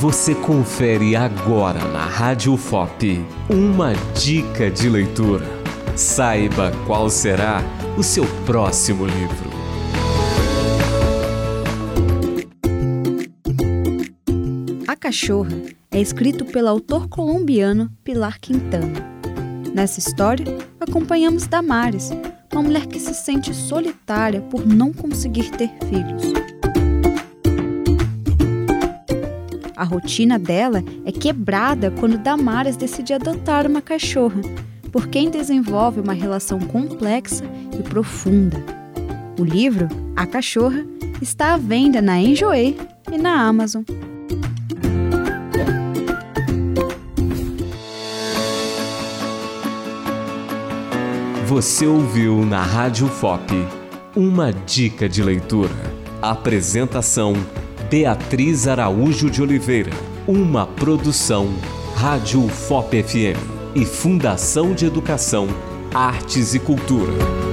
Você confere agora na Rádio UFOP uma dica de leitura. Saiba qual será o seu próximo livro. A Cachorra é escrito pelo autor colombiano Pilar Quintana. Nessa história, acompanhamos Damares, uma mulher que se sente solitária por não conseguir ter filhos. A rotina dela é quebrada quando Damares decide adotar uma cachorra, por quem desenvolve uma relação complexa e profunda. O livro A Cachorra está à venda na Enjoei e na Amazon. Você ouviu na Rádio UFOP uma dica de leitura. Apresentação Beatriz Araújo de Oliveira. Uma produção Rádio UFOP FM e Fundação de Educação, Artes e Cultura.